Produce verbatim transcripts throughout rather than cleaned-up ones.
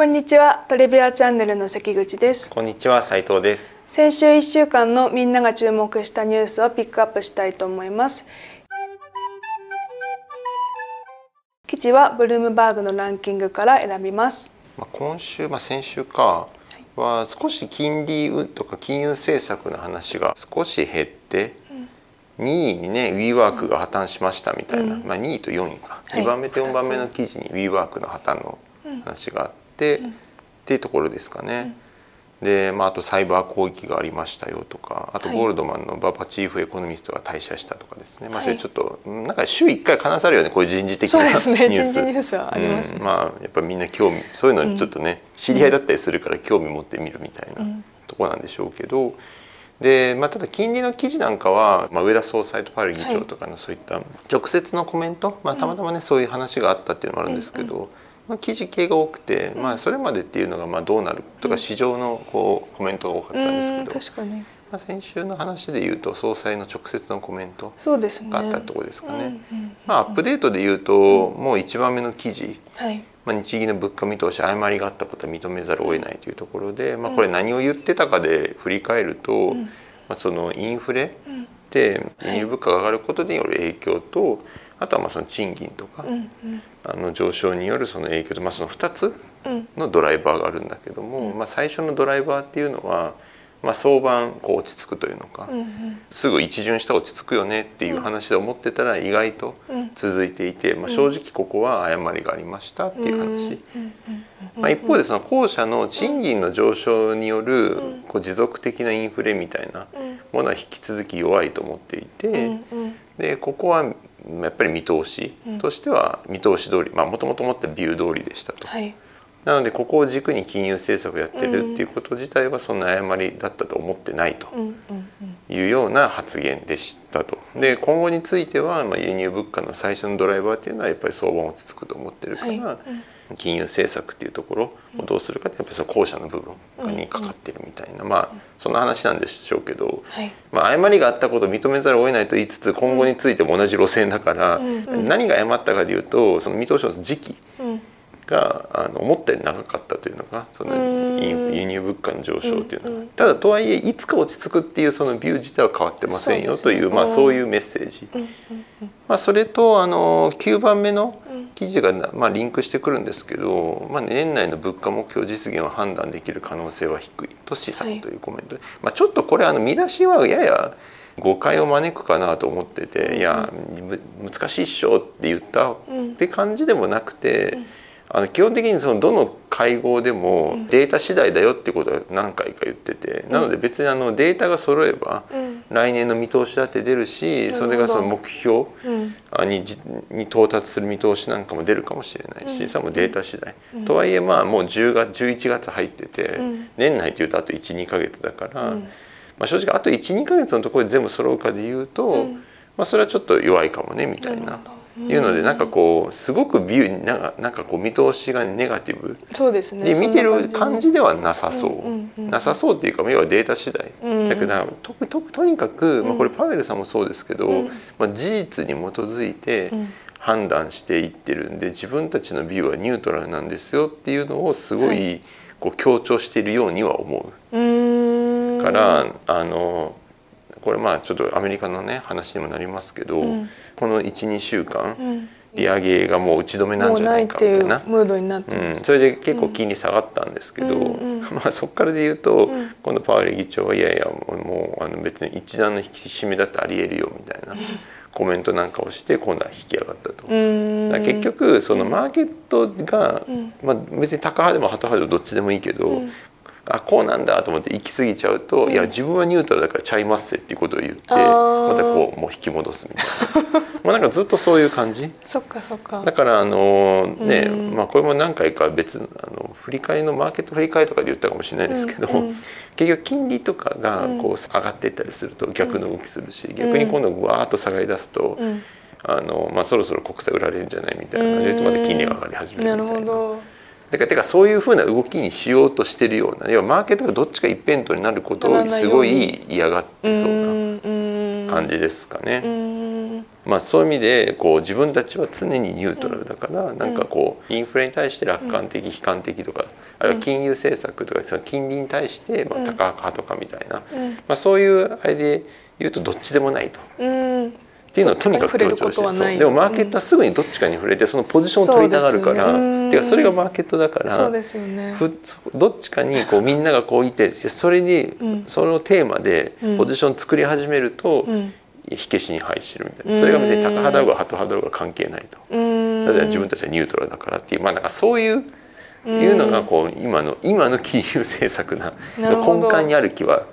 こんにちは、トレビアチャンネルの関口です。こんにちは、斉藤です。先週いっしゅうかんのみんなが注目したニュースをピックアップしたいと思います。記事はブルームバーグのランキングから選びます。今週、まあ、先週かは少し金利とか金融政策の話が少し減って、うん、にいにね WeWork が破綻しましたみたいな、うん、まあ、にいとよんいか、はい、にばんめとよんばんめの記事に WeWork の破綻の話があって、うん、っていうところですかね、うん、で、まあ、あとサイバー攻撃がありましたよとか、あとゴールドマンのバパチーフエコノミストが退社したとかですね、はい、まあ、それちょっとなんか週いっかい話されるよね、こういう人事的なニュース。そうですね、人事ニュースはありますね、うん、まあ、やっぱりみんな興味、そういうのちょっとね、うん、知り合いだったりするから興味持ってみるみたいなところなんでしょうけど、で、まあ、ただ金利の記事なんかは、まあ、上田総裁とパウエル議長とかのそういった直接のコメント、はい、まあ、たまたまね、うん、そういう話があったっていうのもあるんですけど、うんうん、記事系が多くて、まあ、それまでっていうのがまあどうなるとか市場のこうコメントが多かったんですけど、うん、確かに、まあ、先週の話でいうと総裁の直接のコメントがあったところですかね。まあ、アップデートでいうともういちばんめの記事、はい、まあ、日銀の物価見通し誤りがあったことは認めざるを得ないというところで、まあ、これ何を言ってたかで振り返ると、うん、まあ、そのインフレって輸入物価が上がることによる影響と、あとはまあその賃金とか、うんうん、あの上昇によるその影響と、まあ、そのふたつのドライバーがあるんだけども、うん、まあ、最初のドライバーっていうのは、まあ、相場こう落ち着くというのか、うんうん、すぐ一巡したら落ち着くよねっていう話で思ってたら意外と続いていて、うん、まあ、正直ここは誤りがありましたっていう話、まあ、一方でその後者の賃金の上昇によるこう持続的なインフレみたいなものは引き続き弱いと思っていて、でここはやっぱり見通しとしては見通し通り、もともと持ったビュー通りでしたと、はい、なのでここを軸に金融政策やってるっていうこと自体はそんな誤りだったと思ってないというような発言でしたと。で今後については、まあ、輸入物価の最初のドライバーっていうのはやっぱり相場落ち着くと思ってるから、はい、金融政策っていうところをどうするかってやっぱりその後者の部分にかかってるみたいな、まあそんな話なんでしょうけど、まあ誤りがあったことを認めざるを得ないと言いつつ今後についても同じ路線だから、何が誤ったかでいうとその見通しの時期があの思ったより長かったというのがその輸入物価の上昇というのが、ただとはいえいつか落ち着くっていうそのビュー自体は変わってませんよという、まあそういうメッセージ、まあそれとあのきゅうばんめの記事がまあリンクしてくるんですけど、まあ、年内の物価目標実現を判断できる可能性は低いと示唆というコメントで、はい、まあ、ちょっとこれあの見出しはやや誤解を招くかなと思ってて、いや難しいっしょって言ったって感じでもなくて、あの基本的にそのどの会合でもデータ次第だよってことは何回か言ってて、なので別にあのデータが揃えば来年の見通しだって出るし、それがその目標にに到達する見通しなんかも出るかもしれないし、それもデータ次第とはいえ、まあもうじゅうがつじゅういちがつ入ってて、年内というとあと いち,に ヶ月だから、まあ正直あと いち,に ヶ月のところで全部揃うかでいうと、まあそれはちょっと弱いかもねみたいな。いうので、なんかこうすごくビューなんかなんかこう見通しがネガティブそうですね、で見てる感じではなさそう、うんうんうん、なさそうっていうか要はデータ次第、うんうん、だけど と, と, とにかく、まあ、これパウエルさんもそうですけど、うん、まあ、事実に基づいて判断していってるんで、自分たちのビューはニュートラルなんですよっていうのをすごいこう強調しているようには思う、うん、からあのこれまあちょっとアメリカのね話にもなりますけど、うん、この いち,に 週間、うん、利上げがもう打ち止めなんじゃないかみたいなムードになってます、うん、それで結構金利下がったんですけど、うん、まあそこからで言うと、うん、今度パウエル議長はいやいやもうあの別に一段の引き締めだってありえるよみたいなコメントなんかをして今度は引き上がったと、うん、だから結局そのマーケットが、うん、まあ、別に高派でも鳩派でもどっちでもいいけど、うん、あこうなんだと思って行き過ぎちゃうと、うん、いや自分はニュートラルだからちゃいますせっていうことを言ってまたこうもう引き戻すみたいなもうなんかずっとそういう感じそっかそっか、だからあのね、まあ、これも何回か別のあの振り返りのマーケット振り返りとかで言ったかもしれないですけど、うんうん、結局金利とかがこう上がっていったりすると逆の動きするし、うん、逆に今度わーっと下がり出すと、うん、あのまあ、そろそろ国債売られるんじゃないみたいなので、うん、また金利が上がり始めるみたいな。だからてかそういうふうな動きにしようとしてるような、要はマーケットがどっちか一辺倒になることをすごい嫌がってそうな感じですかね。まあ、そういう意味でこう自分たちは常にニュートラルだから、うん、なんかこうインフレに対して楽観的、うん、悲観的とか、あるいは金融政策とかその金利に対してまあ高派とかみたいな、うん、まあ、そういうあれで言うとどっちでもないと、うん、っていうのをとにかく強調してる。そうでもマーケットはすぐにどっちかに触れてそのポジションを取りたがるから、うん、てかそれがマーケットだから、そうですよね、ふどっちかにこうみんながこういてそれに、うん、そのテーマでポジション作り始めると、うんうん、火消しに配してるみたいな。それが別に高派だろうがハト派だろうが関係ないと。なぜ自分たちはニュートラルだからっていう、まあなんかそういういうのがこう今の今の金融政策なの根幹にある気は。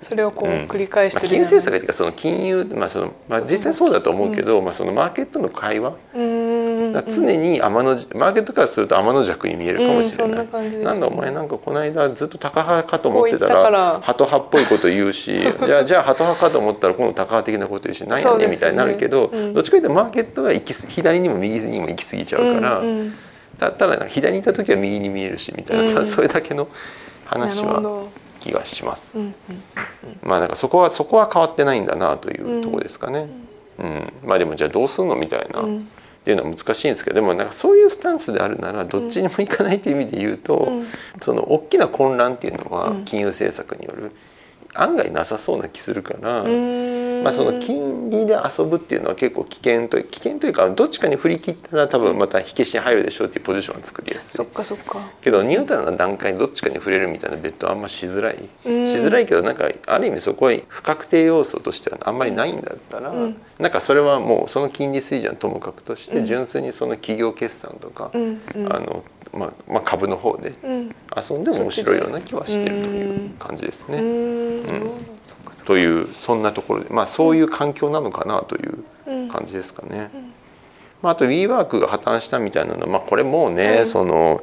それをこう繰り返してる、うん、まあ、金融政策というかその金融、まあそのまあ、実際そうだと思うけど、うん、まあ、そのマーケットの会話、うん、常に天のマーケットからすると天の弱に見えるかもしれない、うんなね、なんだお前なんかこの間ずっとタカ派かと思ってたらハト派っぽいこと言うしじゃあじゃあハト派かと思ったら今度タカ派的なこと言うしなんやねみたいになるけど、ね、うん、どっちかというとマーケットが行き左にも右にも行き過ぎちゃうから、うんうん、た, ただ左にいた時は右に見えるしみたいな、うん、それだけの話は気がします。うんうんうん、まあなんかそこはそこは変わってないんだなというところですかね。うんうん、まあでもじゃあどうするのみたいな、うん、っていうのは難しいんですけど、でもなんかそういうスタンスであるならどっちにもいかないという意味で言うと、うん、その大きな混乱っていうのは金融政策による案外なさそうな気するから、うん、まあその金利で遊ぶっていうのは結構危険と危険というかどっちかに振り切ったら多分また火消しに入るでしょうっていうポジションを作りやすい。そっかそっか。けどニュートラルな段階にどっちかに触れるみたいなベッドはあんましづらい、うん、しづらいけどなんかある意味そこは不確定要素としてはあんまりないんだったら、うん、なんかそれはもうその金利水準ともかくとして純粋にその企業決算とか、うんうん、あのまあまあ、株の方で遊んでも面白いような気はしてるという感じですね。うんうん、というそんなところで、まあ、そういう環境なのかなという感じですかね。うんうん、まあ、あと WeWork が破綻したみたいなのは、まあ、これもうね、うん、その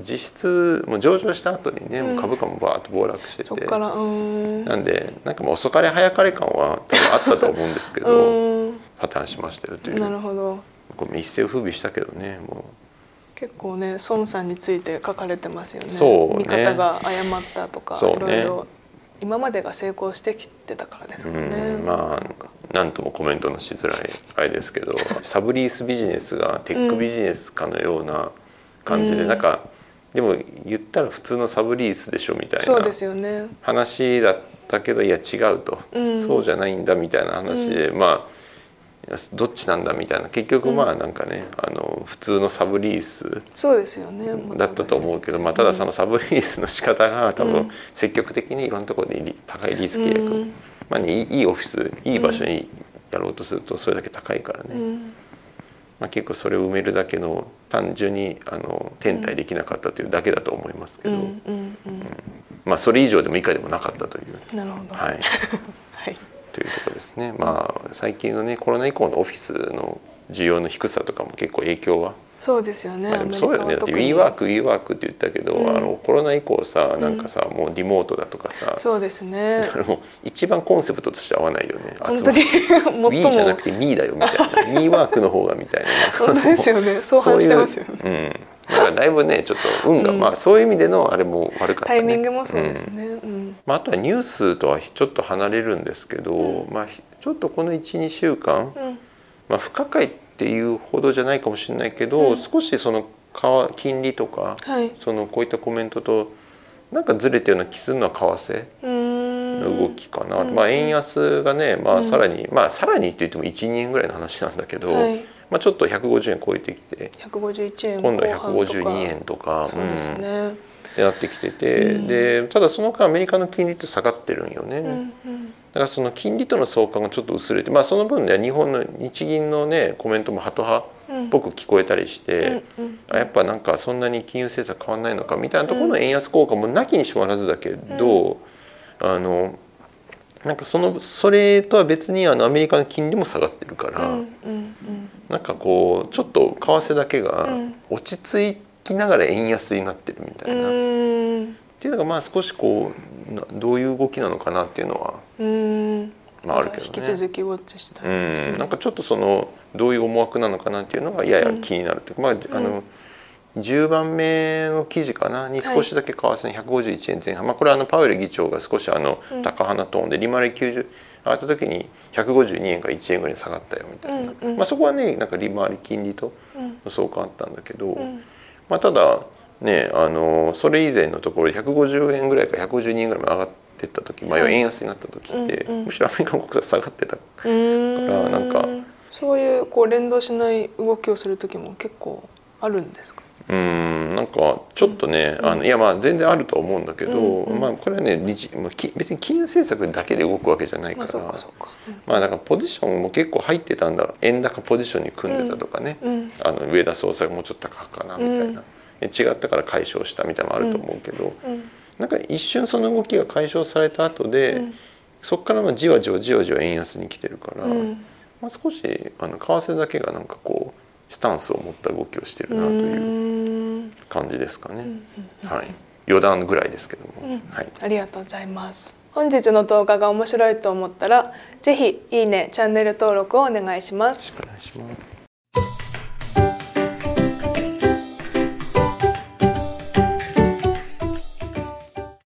実質もう上場した後にね、うん、株価もバーッと暴落してて、そっからうーんなんでなんかもう遅かれ早かれ感は多分あったと思うんですけど破綻しましたよという。なるほど。これ一世を風靡したけどね、もう結構ね孫さんについて書かれてますよね。そうね、見方が誤ったとか、ね、いろいろ今までが成功してきてたからですかね。うん、まあなんともコメントのしづらいあれですけどサブリースビジネスがテックビジネスかのような感じで、うん、なんかでも言ったら普通のサブリースでしょみたいな、そうですよね、話だったけどいや違うと、うん、そうじゃないんだみたいな話で、うん、まあどっちなんだみたいな、結局まあなんかね、うん、あの普通のサブリースだったと思うけど、まあ、ただそのサブリースの仕方が多分積極的にいろんなところで高いリース契約、うんまあね、いいオフィスいい場所にやろうとするとそれだけ高いからね、うんまあ、結構それを埋めるだけの単純にあの転退できなかったというだけだと思いますけど、うんうんうんまあ、それ以上でも以下でもなかったという。なるほど、はいはいというところですね。まあ、最近のねコロナ以降のオフィスの需要の低さとかも結構影響はそうですよね。まあ、でもそうよね。だって WeWork WeWork って言ったけど、うん、あのコロナ以降さなんかさ、うん、もうリモートだとかさ、そうですね。あの一番コンセプトとして合わないよね。本当にWe じゃなくて Me だよみたいな。WeWork の方がみたいな。本当ですよね。相反してますよね。うん。だからだいぶねちょっと運が、うん、まあそういう意味でのあれも悪かったね。タイミングもそうですね。うんまあ、あとはニュースとはちょっと離れるんですけど、うんまあ、ちょっとこの いち,に 週間、うんまあ、不可解っていうほどじゃないかもしれないけど、うん、少しその金利とか、はい、そのこういったコメントとなんかずれてるような気するのは為替の動きかな、うんまあ、円安がね、まあ、さらに、うんまあ、さらにって言っても いち,に 円ぐらいの話なんだけど、はいまあ、ちょっとひゃくごじゅうえん超えてきてひゃくごじゅういちえん今度はひゃくごじゅうにえんとかそうですね、うんってなってきてて、うん、でただその間アメリカの金利って下がってるんよね、うんうん、だからその金利との相関がちょっと薄れて、まあ、その分で、ね、日本の日銀のねコメントもハト派っぽく聞こえたりして、うんうんうん、やっぱなんかそんなに金融政策変わんないのかみたいなところの円安効果もなきにしもあらずだけど、うん、あのなんかそのそれとは別にあのアメリカの金利も下がってるから、うんうんうん、なんかこうちょっと為替だけが落ち着いて聞きながら円安になってるみたいなっていうのがまあ少しこうどういう動きなのかなっていうのはうーんまああるけどね。引き続きウォッチしたいですね。うんなんかちょっとそのどういう思惑なのかなっていうのがやや気になるというか、うん、まああの、うん、じゅうばんめの記事かなに少しだけ為替のひゃくごじゅういちえんぜん半、はいまあ、これはあのパウエル議長が少しあの高派なトーンで利回り 90, 上がった時にひゃくごじゅうにえんからいちえんぐらい下がったよみたいな、うんうん、まあ、そこはねなんか利回り金利との相関あったんだけど、うん、まあ、ただね、あのそれ以前のところひゃくごじゅうえんぐらいからひゃくごじゅうにえんぐらいまで上がってった時、まあ、要は円安になった時って、うんうん、むしろアメリカの国債下がってたから、うん、なんかそういう、 こう連動しない動きをする時も結構あるんですか？うーん、なんかちょっとね、うん、あのいやまあ全然あると思うんだけど、うんうん、まあ、これはね別に金融政策だけで動くわけじゃないから、まあ、そうかそうか、うん、まあ、だからポジションも結構入ってたんだろう、円高ポジションに組んでたとかね、うんうん、あの上田総裁がもうちょっと高くかなみたいな、うん、違ったから解消したみたいなのもあると思うけど、うんうん、なんか一瞬その動きが解消された後で、うん、そこからじわじわじわじわ円安に来てるから、うん、まあ、少しあの為替だけがなんかこうスタンスを持った動きをしてるなという感じですかね、うんうん、はい、余談ぐらいですけども、うん、はい、ありがとうございます。本日の動画が面白いと思ったらぜひいいね、チャンネル登録をお願いします。よろしくお願いします。